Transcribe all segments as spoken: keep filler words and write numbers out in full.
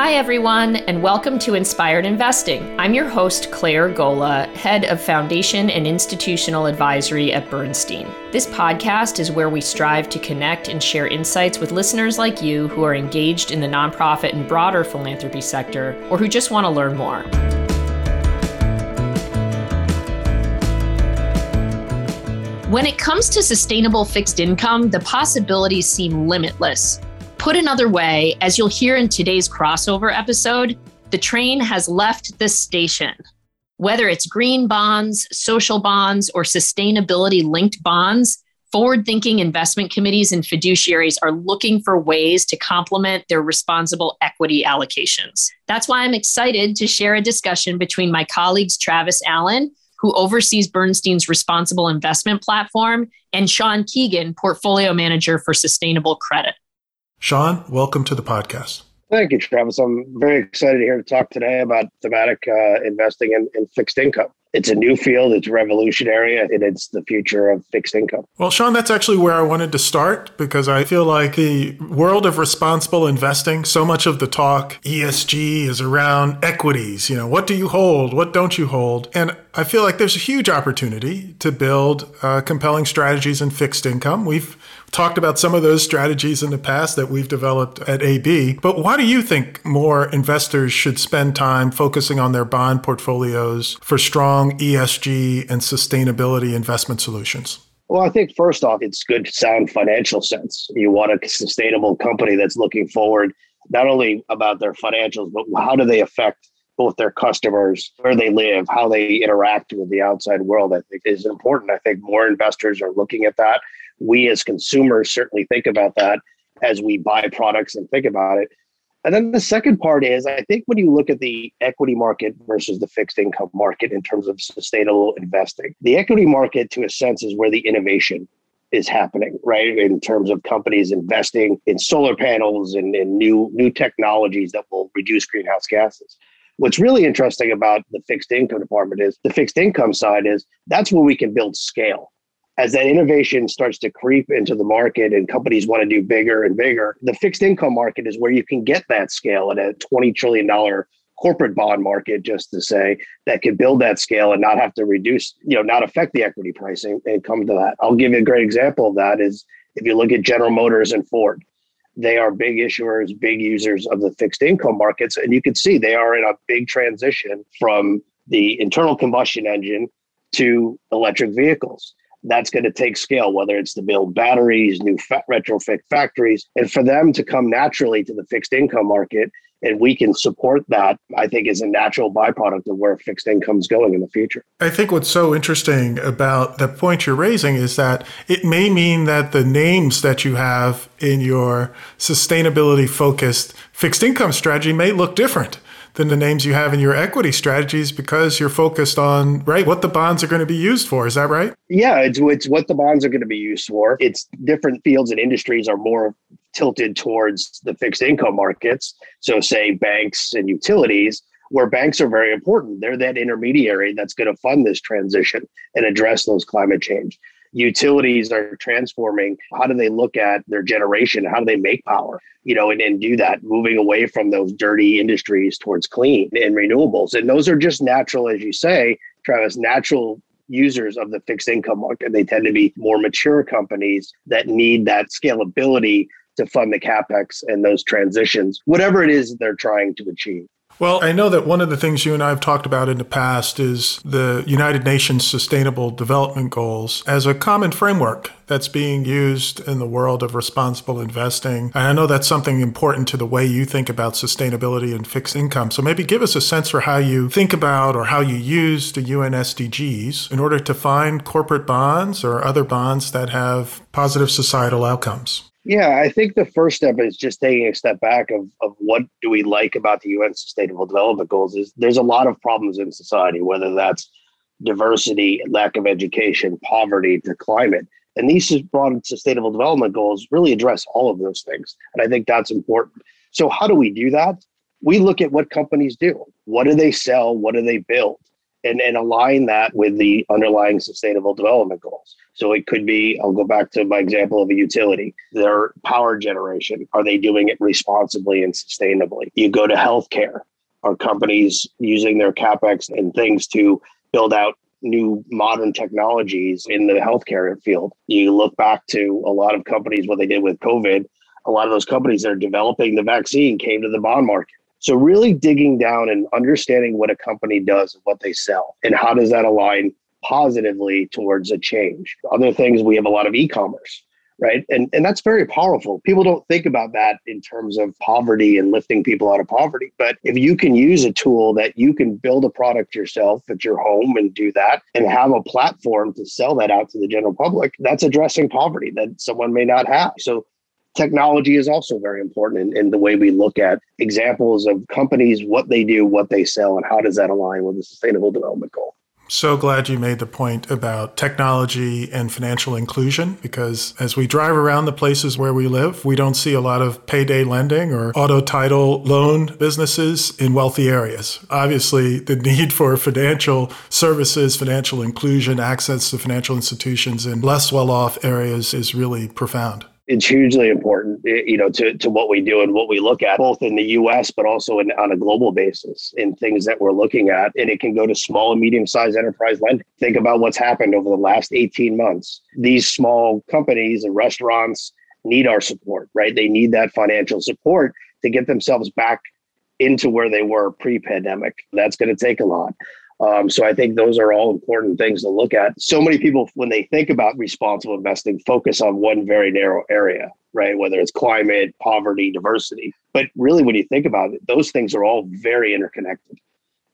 Hi, everyone, and welcome to Inspired Investing. I'm your host, Claire Gola, head of Foundation and Institutional Advisory at Bernstein. This podcast is where we strive to connect and share insights with listeners like you who are engaged in the nonprofit and broader philanthropy sector, or who just want to learn more. When it comes to sustainable fixed income, the possibilities seem limitless. Put another way, as you'll hear in today's crossover episode, the train has left the station. Whether it's green bonds, social bonds, or sustainability-linked bonds, forward-thinking investment committees and fiduciaries are looking for ways to complement their responsible equity allocations. That's why I'm excited to share a discussion between my colleagues Travis Allen, who oversees Bernstein's responsible investment platform, and Shawn Keegan, portfolio manager for sustainable credit. Shawn, welcome to the podcast. Thank you, Travis. I'm very excited here to talk today about thematic uh, investing in, in fixed income. It's a new field, it's revolutionary, and it's the future of fixed income. Well, Shawn, that's actually where I wanted to start, because I feel like the world of responsible investing, so much of the talk, E S G, is around equities. You know, what do you hold? What don't you hold? And I feel like there's a huge opportunity to build uh, compelling strategies in fixed income. We've talked about some of those strategies in the past that we've developed at A B. But why do you think more investors should spend time focusing on their bond portfolios for strong E S G and sustainability investment solutions? Well, I think first off, it's good sound financial sense. You want a sustainable company that's looking forward, not only about their financials, but how do they affect both their customers, where they live, how they interact with the outside world. I think is important. I think more investors are looking at that. We as consumers certainly think about that as we buy products and think about it. And then the second part is, I think when you look at the equity market versus the fixed income market in terms of sustainable investing, the equity market, to a sense, is where the innovation is happening, right? In terms of companies investing in solar panels and in new, new technologies that will reduce greenhouse gases. What's really interesting about the fixed income department is the fixed income side is that's where we can build scale. As that innovation starts to creep into the market and companies want to do bigger and bigger, the fixed income market is where you can get that scale at a twenty trillion dollars corporate bond market, just to say, that can build that scale and not have to reduce, you know, not affect the equity pricing and come to that. I'll give you a great example of that is if you look at General Motors and Ford. They are big issuers, big users of the fixed income markets. And you can see they are in a big transition from the internal combustion engine to electric vehicles. That's going to take scale, whether it's to build batteries, new fa- retrofit factories, and for them to come naturally to the fixed income market. And we can support that, I think, is a natural byproduct of where fixed income is going in the future. I think what's so interesting about the point you're raising is that it may mean that the names that you have in your sustainability-focused fixed income strategy may look different than the names you have in your equity strategies, because you're focused on, right, what the bonds are going to be used for. Is that right? Yeah, it's, it's what the bonds are going to be used for. It's different fields and industries are more tilted towards the fixed income markets. So say banks and utilities, where banks are very important. They're that intermediary that's going to fund this transition and address those climate change. Utilities are transforming. How do they look at their generation? How do they make power? You know, and, and do that, moving away from those dirty industries towards clean and renewables. And those are just natural, as you say, Travis, natural users of the fixed income market. They tend to be more mature companies that need that scalability to fund the CapEx and those transitions, whatever it is they're trying to achieve. Well, I know that one of the things you and I have talked about in the past is the United Nations Sustainable Development Goals as a common framework that's being used in the world of responsible investing. And I know that's something important to the way you think about sustainability and fixed income. So maybe give us a sense for how you think about or how you use the U N S D Gs in order to find corporate bonds or other bonds that have positive societal outcomes. Yeah, I think the first step is just taking a step back of, of what do we like about the U N Sustainable Development Goals is there's a lot of problems in society, whether that's diversity, lack of education, poverty to climate. And these broad Sustainable Development Goals really address all of those things. And I think that's important. So how do we do that? We look at what companies do. What do they sell? What do they build? and, and align that with the underlying sustainable development goals. So it could be, I'll go back to my example of a utility, their power generation. Are they doing it responsibly and sustainably? You go to healthcare. Are companies using their CapEx and things to build out new modern technologies in the healthcare field? You look back to a lot of companies, what they did with COVID, a lot of those companies that are developing the vaccine came to the bond market. So really digging down and understanding what a company does and what they sell and how does that align positively towards a change. Other things, we have a lot of e-commerce, right? And, and that's very powerful. People don't think about that in terms of poverty and lifting people out of poverty. But if you can use a tool that you can build a product yourself at your home and do that and have a platform to sell that out to the general public, that's addressing poverty that someone may not have. So technology is also very important in, in the way we look at examples of companies, what they do, what they sell, and how does that align with the Sustainable Development Goal. So glad you made the point about technology and financial inclusion, because as we drive around the places where we live, we don't see a lot of payday lending or auto title loan businesses in wealthy areas. Obviously, the need for financial services, financial inclusion, access to financial institutions in less well-off areas is really profound. It's hugely important, you know, to, to what we do and what we look at, both in the U S, but also in, on a global basis in things that we're looking at. And it can go to small and medium-sized enterprise lending. Think about what's happened over the last eighteen months. These small companies and restaurants need our support, right? They need that financial support to get themselves back into where they were pre-pandemic. That's going to take a lot. Um, so I think those are all important things to look at. So many people, when they think about responsible investing, focus on one very narrow area, right? Whether it's climate, poverty, diversity. But really, when you think about it, those things are all very interconnected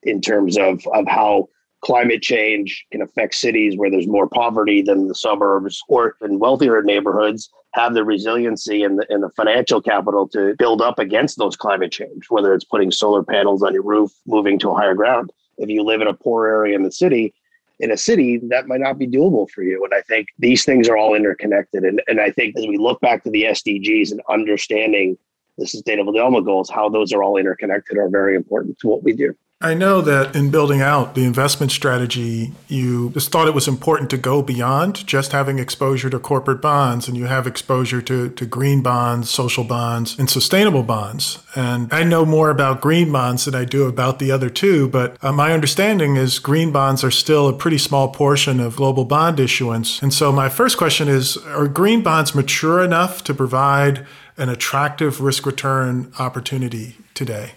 in terms of, of how climate change can affect cities where there's more poverty than the suburbs, or in wealthier neighborhoods have the resiliency and the, and the financial capital to build up against those climate change, whether it's putting solar panels on your roof, moving to higher ground. If you live in a poor area in the city, in a city, that might not be doable for you. And I think these things are all interconnected. And, and I think as we look back to the S D Gs and understanding the Sustainable Development Goals, how those are all interconnected are very important to what we do. I know that in building out the investment strategy, you just thought it was important to go beyond just having exposure to corporate bonds, and you have exposure to, to green bonds, social bonds, and sustainable bonds. And I know more about green bonds than I do about the other two, but uh, my understanding is green bonds are still a pretty small portion of global bond issuance. And so my first question is, are green bonds mature enough to provide an attractive risk-return opportunity today?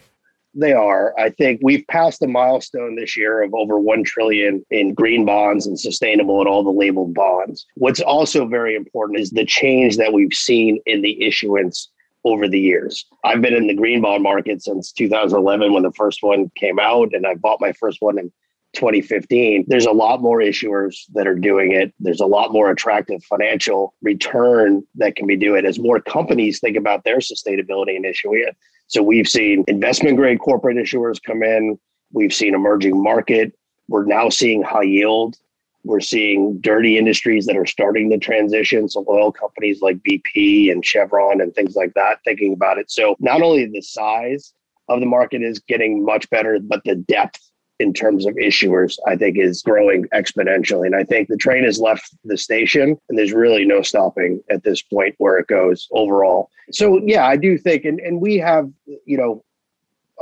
They are. I think we've passed a milestone this year of over one trillion dollars in green bonds and sustainable and all the labeled bonds. What's also very important is the change that we've seen in the issuance over the years. I've been in the green bond market since two thousand eleven when the first one came out, and I bought my first one in twenty fifteen. There's a lot more issuers that are doing it. There's a lot more attractive financial return that can be doing it as more companies think about their sustainability and issuing it. So we've seen investment-grade corporate issuers come in. We've seen emerging market. We're now seeing high yield. We're seeing dirty industries that are starting the transition. So oil companies like B P and Chevron and things like that, thinking about it. So not only the size of the market is getting much better, but the depth in terms of issuers, I think, is growing exponentially. And I think the train has left the station and there's really no stopping at this point where it goes overall. So, yeah, I do think, and, and we have, you know,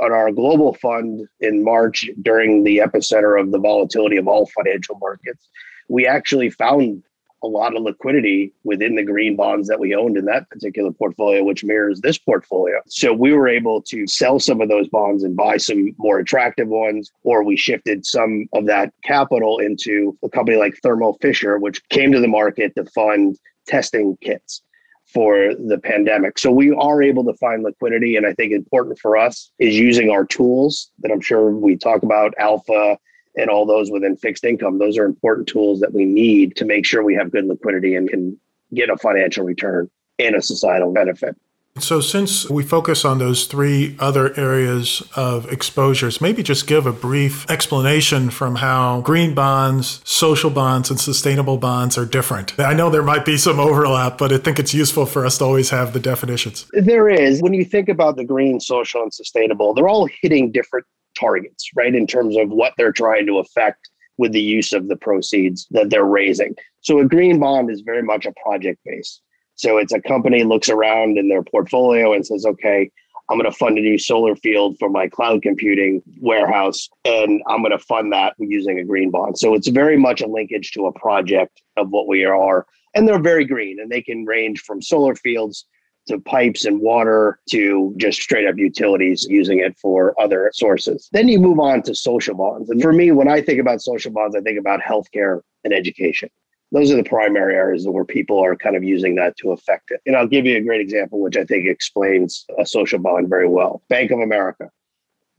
on our global fund in March, during the epicenter of the volatility of all financial markets, we actually found a lot of liquidity within the green bonds that we owned in that particular portfolio, which mirrors this portfolio. So we were able to sell some of those bonds and buy some more attractive ones, or we shifted some of that capital into a company like Thermo Fisher, which came to the market to fund testing kits for the pandemic. So we are able to find liquidity. And I think important for us is using our tools that I'm sure we talk about, Alpha, and all those within fixed income. Those are important tools that we need to make sure we have good liquidity and can get a financial return and a societal benefit. So since we focus on those three other areas of exposures, maybe just give a brief explanation from how green bonds, social bonds, and sustainable bonds are different. I know there might be some overlap, but I think it's useful for us to always have the definitions. There is. When you think about the green, social, and sustainable, they're all hitting different targets, right, in terms of what they're trying to affect with the use of the proceeds that they're raising. So a green bond is very much a project base. So it's a company looks around in their portfolio and says, okay, I'm going to fund a new solar field for my cloud computing warehouse, and I'm going to fund that using a green bond. So it's very much a linkage to a project of what we are. And they're very green, and they can range from solar fields to pipes and water to just straight up utilities using it for other sources. Then you move on to social bonds. And for me, when I think about social bonds, I think about healthcare and education. Those are the primary areas where people are kind of using that to affect it. And I'll give you a great example, which I think explains a social bond very well. Bank of America,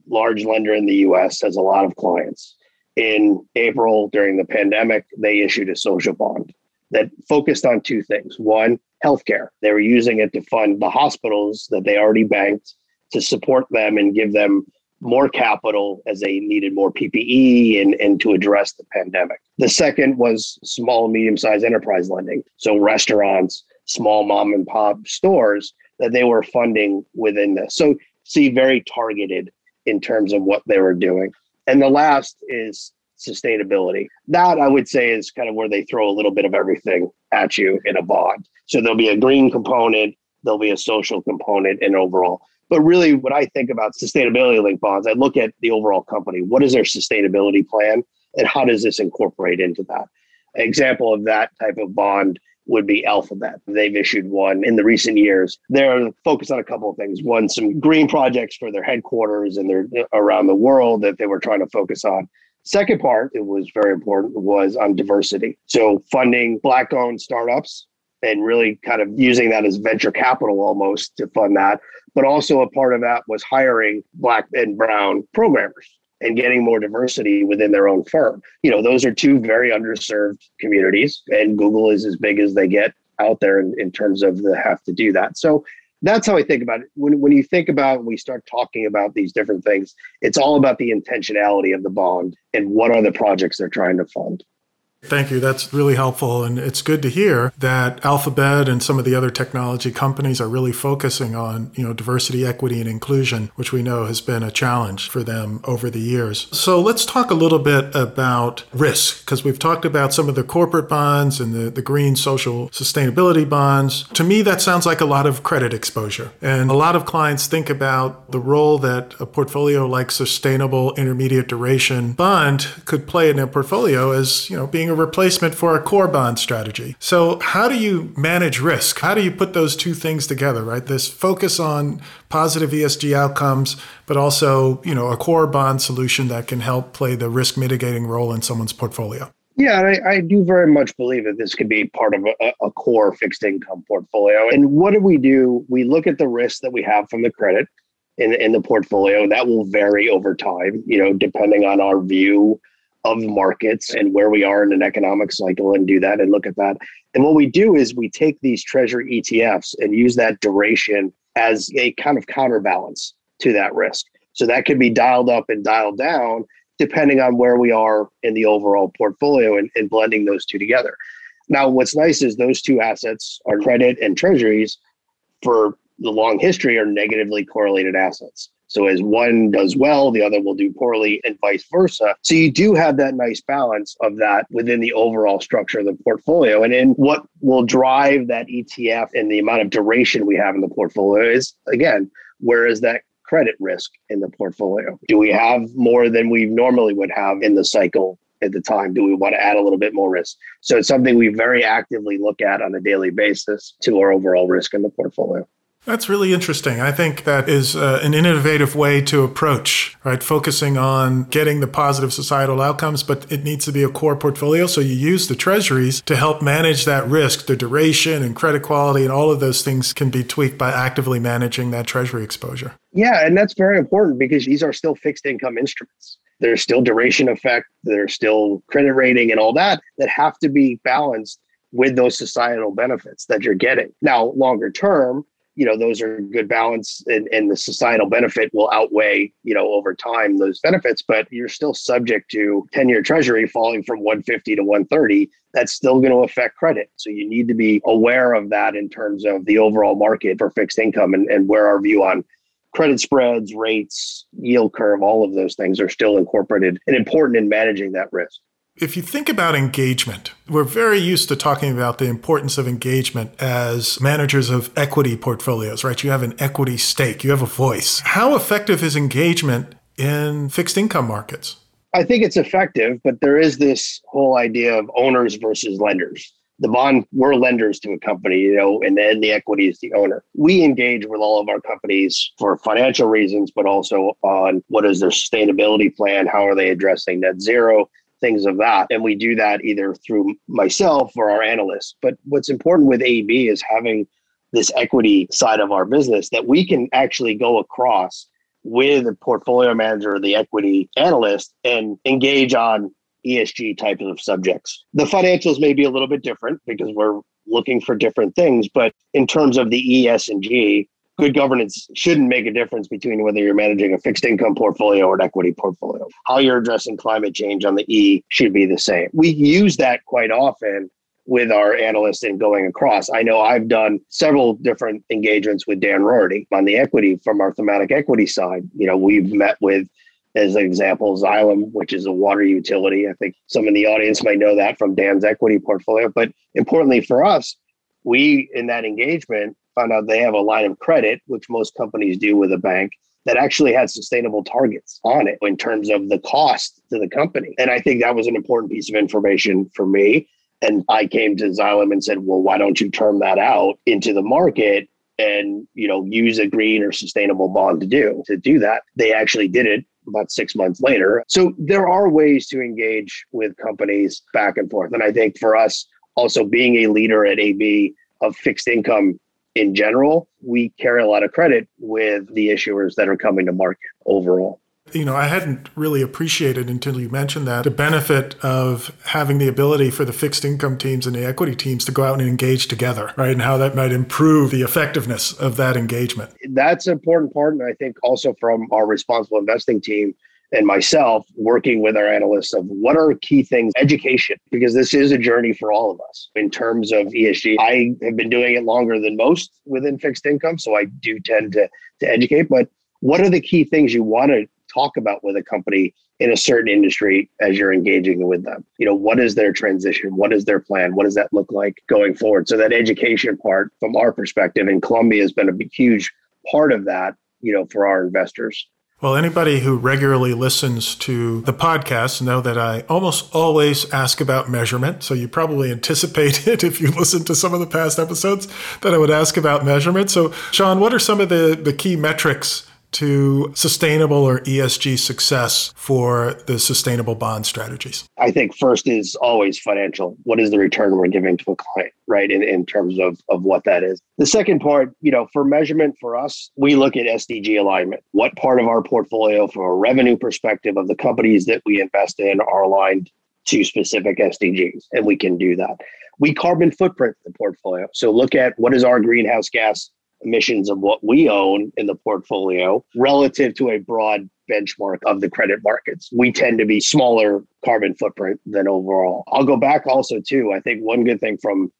large lender in the U S, has a lot of clients. In April, during the pandemic, they issued a social bond that focused on two things. One, healthcare. They were using it to fund the hospitals that they already banked to support them and give them more capital as they needed more P P E and, and to address the pandemic. The second was small and medium-sized enterprise lending. So restaurants, small mom and pop stores that they were funding within this. So see, very targeted in terms of what they were doing. And the last is sustainability. That I would say is kind of where they throw a little bit of everything at you in a bond. So there'll be a green component, there'll be a social component, and overall. But really, when I think about sustainability-linked bonds, I look at the overall company. What is their sustainability plan, and how does this incorporate into that? An example of that type of bond would be Alphabet. They've issued one in the recent years. They're focused on a couple of things. One, some green projects for their headquarters and their around the world that they were trying to focus on. Second part, it was very important, was on diversity. So funding Black-owned startups, and really kind of using that as venture capital almost to fund that. But also a part of that was hiring Black and brown programmers and getting more diversity within their own firm. You know, those are two very underserved communities, and Google is as big as they get out there in, in terms of the have to do that. So that's how I think about it. When, when you think about, we start talking about these different things, it's all about the intentionality of the bond and what are the projects they're trying to fund. Thank you. That's really helpful. And it's good to hear that Alphabet and some of the other technology companies are really focusing on, you know, diversity, equity, and inclusion, which we know has been a challenge for them over the years. So let's talk a little bit about risk, because we've talked about some of the corporate bonds and the, the green social sustainability bonds. To me, that sounds like a lot of credit exposure. And a lot of clients think about the role that a portfolio like sustainable intermediate duration bond could play in their portfolio as, you know, being a replacement for a core bond strategy. So how do you manage risk? How do you put those two things together, right? This focus on positive E S G outcomes, but also, you know, a core bond solution that can help play the risk mitigating role in someone's portfolio. Yeah, I, I do very much believe that this could be part of a, a core fixed income portfolio. And what do we do? We look at the risk that we have from the credit in, in the portfolio. That will vary over time, you know, depending on our view of markets and where we are in an economic cycle, and do that and look at that. And what we do is we take these treasury E T Fs and use that duration as a kind of counterbalance to that risk. So that can be dialed up and dialed down depending on where we are in the overall portfolio, and, and blending those two together. Now, what's nice is those two assets, are credit and treasuries, for the long history are negatively correlated assets. So as one does well, the other will do poorly, and vice versa. So you do have that nice balance of that within the overall structure of the portfolio. And in what will drive that E T F and the amount of duration we have in the portfolio is, again, where is that credit risk in the portfolio? Do we have more than we normally would have in the cycle at the time? Do we want to add a little bit more risk? So it's something we very actively look at on a daily basis to our overall risk in the portfolio. That's really interesting. I think that is uh, an innovative way to approach, right? Focusing on getting the positive societal outcomes, but it needs to be a core portfolio. So you use the treasuries to help manage that risk. The duration and credit quality and all of those things can be tweaked by actively managing that treasury exposure. Yeah, and that's very important because these are still fixed income instruments. There's still duration effect, there's still credit rating and all that that have to be balanced with those societal benefits that you're getting. Now, longer term, you know, those are good balance, and, and the societal benefit will outweigh, you know, over time those benefits, but you're still subject to ten-year treasury falling from one fifty to one thirty. That's still going to affect credit. So you need to be aware of that in terms of the overall market for fixed income and, and where our view on credit spreads, rates, yield curve, all of those things are still incorporated and important in managing that risk. If you think about engagement, we're very used to talking about the importance of engagement as managers of equity portfolios, right? You have an equity stake, you have a voice. How effective is engagement in fixed income markets? I think it's effective, but there is this whole idea of owners versus lenders. The bond, we're lenders to a company, you know, and then the equity is the owner. We engage with all of our companies for financial reasons, but also on what is their sustainability plan, how are they addressing net zero, things of that. And we do that either through myself or our analysts. But what's important with A B is having this equity side of our business that we can actually go across with a portfolio manager or the equity analyst and engage on E S G types of subjects. The financials may be a little bit different because we're looking for different things, but in terms of the E S G, good governance shouldn't make a difference between whether you're managing a fixed income portfolio or an equity portfolio. How you're addressing climate change on the E should be the same. We use that quite often with our analysts and going across. I know I've done several different engagements with Dan Roarty on the equity from our thematic equity side. You know, we've met with, as an example, Xylem, which is a water utility. I think some in the audience might know that from Dan's equity portfolio. But importantly for us, we, in that engagement, found out they have a line of credit, which most companies do with a bank, that actually had sustainable targets on it in terms of the cost to the company. And I think that was an important piece of information for me. And I came to Xylem and said, well, why don't you term that out into the market and, you know, use a green or sustainable bond to do, to do that? They actually did it about six months later. So there are ways to engage with companies back and forth. And I think for us, also being a leader at A B of fixed income in general, we carry a lot of credit with the issuers that are coming to market overall. You know, I hadn't really appreciated until you mentioned that the benefit of having the ability for the fixed income teams and the equity teams to go out and engage together, right? And how that might improve the effectiveness of that engagement. That's an important part. And I think also from our responsible investing team and myself working with our analysts of what are key things, education, because this is a journey for all of us in terms of E S G. I have been doing it longer than most within fixed income. So I do tend to, to educate, but what are the key things you want to talk about with a company in a certain industry as you're engaging with them? You know, what is their transition? What is their plan? What does that look like going forward? So that education part from our perspective, and Columbia has been a big, huge part of that, you know, for our investors. Well, anybody who regularly listens to the podcast know that I almost always ask about measurement. So you probably anticipated, if you listened to some of the past episodes, that I would ask about measurement. So Shawn, what are some of the, the key metrics to sustainable or E S G success for the sustainable bond strategies? I think first is always financial. What is the return we're giving to a client, right? In, in terms of, of what that is. The second part, you know, for measurement for us, we look at S D G alignment. What part of our portfolio from a revenue perspective of the companies that we invest in are aligned to specific S D Gs, and we can do that. We carbon footprint the portfolio. So look at what is our greenhouse gas emissions of what we own in the portfolio relative to a broad benchmark of the credit markets. We tend to be smaller carbon footprint than overall. I'll go back also too. I think one good thing from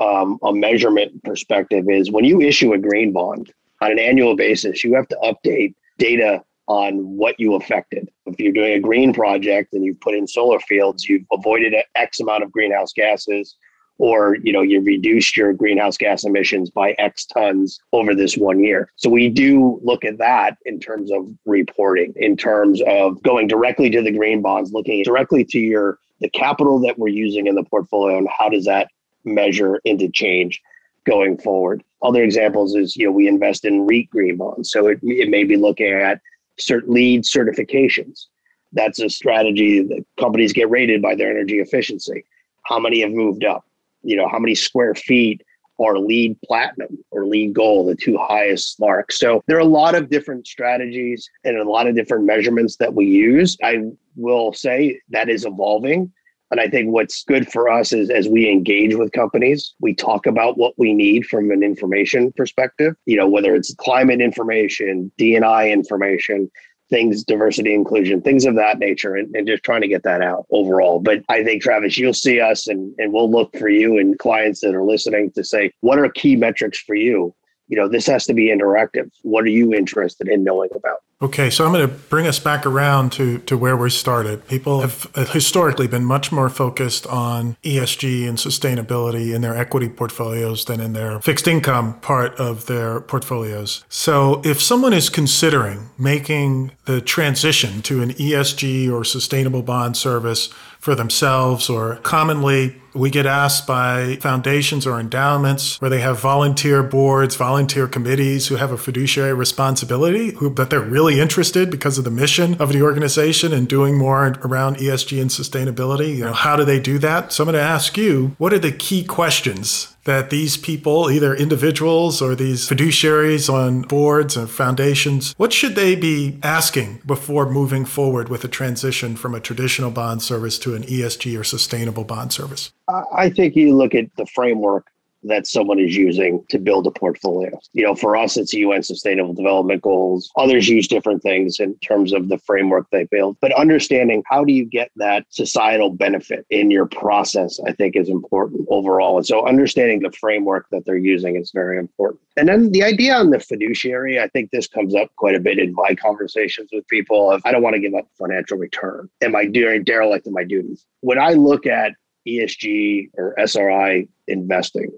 um, a measurement perspective is when you issue a green bond on an annual basis, you have to update data on what you affected. If you're doing a green project and you've put in solar fields, you've avoided X amount of greenhouse gases, or, you know, you reduced your greenhouse gas emissions by X tons over this one year. So we do look at that in terms of reporting, in terms of going directly to the green bonds, looking directly to your the capital that we're using in the portfolio and how does that measure into change going forward. Other examples is, you know, we invest in REIT green bonds. So it, it may be looking at certain LEED certifications. That's a strategy that companies get rated by their energy efficiency. How many have moved up? You know, how many square feet are LEED platinum or LEED gold, the two highest marks. So there are a lot of different strategies and a lot of different measurements that we use. I will say that is evolving. And I think what's good for us is as we engage with companies, we talk about what we need from an information perspective, you know, whether it's climate information, D and I information, things, diversity, inclusion, things of that nature, and, and just trying to get that out overall. But I think, Travis, you'll see us and, and we'll look for you and clients that are listening to say, what are key metrics for you you know, this has to be interactive. What are you interested in knowing about? Okay, so I'm going to bring us back around to, to where we started. People have historically been much more focused on E S G and sustainability in their equity portfolios than in their fixed income part of their portfolios. So if someone is considering making the transition to an E S G or sustainable bond service for themselves, or commonly we get asked by foundations or endowments where they have volunteer boards, volunteer committees who have a fiduciary responsibility, who, but they're really interested because of the mission of the organization and doing more around E S G and sustainability. You know, how do they do that? So I'm going to ask you, what are the key questions that these people, either individuals or these fiduciaries on boards and foundations, what should they be asking before moving forward with a transition from a traditional bond service to an E S G or sustainable bond service? I think you look at the framework that someone is using to build a portfolio. You know, for us, it's U N Sustainable Development Goals. Others use different things in terms of the framework they build. But understanding how do you get that societal benefit in your process, I think, is important overall. And so understanding the framework that they're using is very important. And then the idea on the fiduciary, I think this comes up quite a bit in my conversations with people of, I don't want to give up financial return. Am I doing derelict in my duties? When I look at E S G or S R I investing,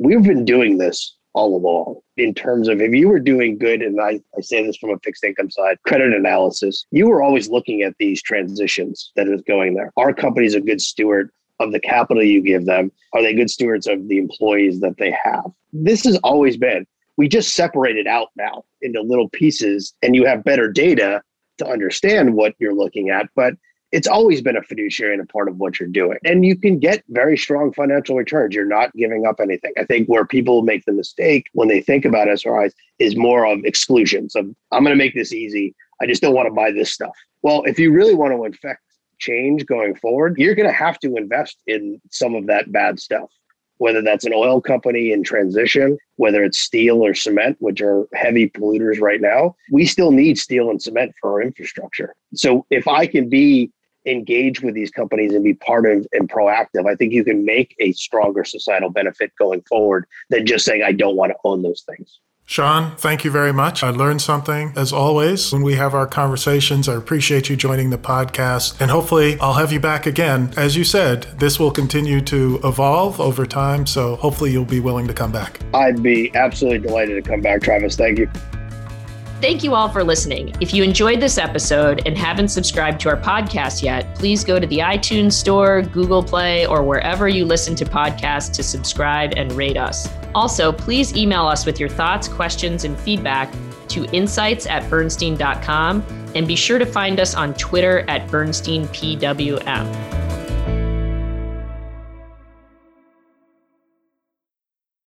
we've been doing this all along in terms of if you were doing good, and I, I say this from a fixed income side, credit analysis, you were always looking at these transitions that is going there. Are companies a good steward of the capital you give them? Are they good stewards of the employees that they have? This has always been. We just separate it out now into little pieces, and you have better data to understand what you're looking at. But it's always been a fiduciary and a part of what you're doing. And you can get very strong financial returns. You're not giving up anything. I think where people make the mistake when they think about S R Is is more of exclusions of, I'm going to make this easy. I just don't want to buy this stuff. Well, if you really want to affect change going forward, you're going to have to invest in some of that bad stuff, whether that's an oil company in transition, whether it's steel or cement, which are heavy polluters right now. We still need steel and cement for our infrastructure. So if I can be engage with these companies and be part of and proactive, I think you can make a stronger societal benefit going forward than just saying, I don't want to own those things. Shawn, thank you very much. I learned something, as always, when we have our conversations. I appreciate you joining the podcast, and hopefully I'll have you back again. As you said, this will continue to evolve over time, so hopefully you'll be willing to come back. I'd be absolutely delighted to come back, Travis. Thank you. Thank you all for listening. If you enjoyed this episode and haven't subscribed to our podcast yet, please go to the iTunes Store, Google Play, or wherever you listen to podcasts to subscribe and rate us. Also, please email us with your thoughts, questions, and feedback to insights at bernstein dot com, and be sure to find us on Twitter at Bernstein P W M.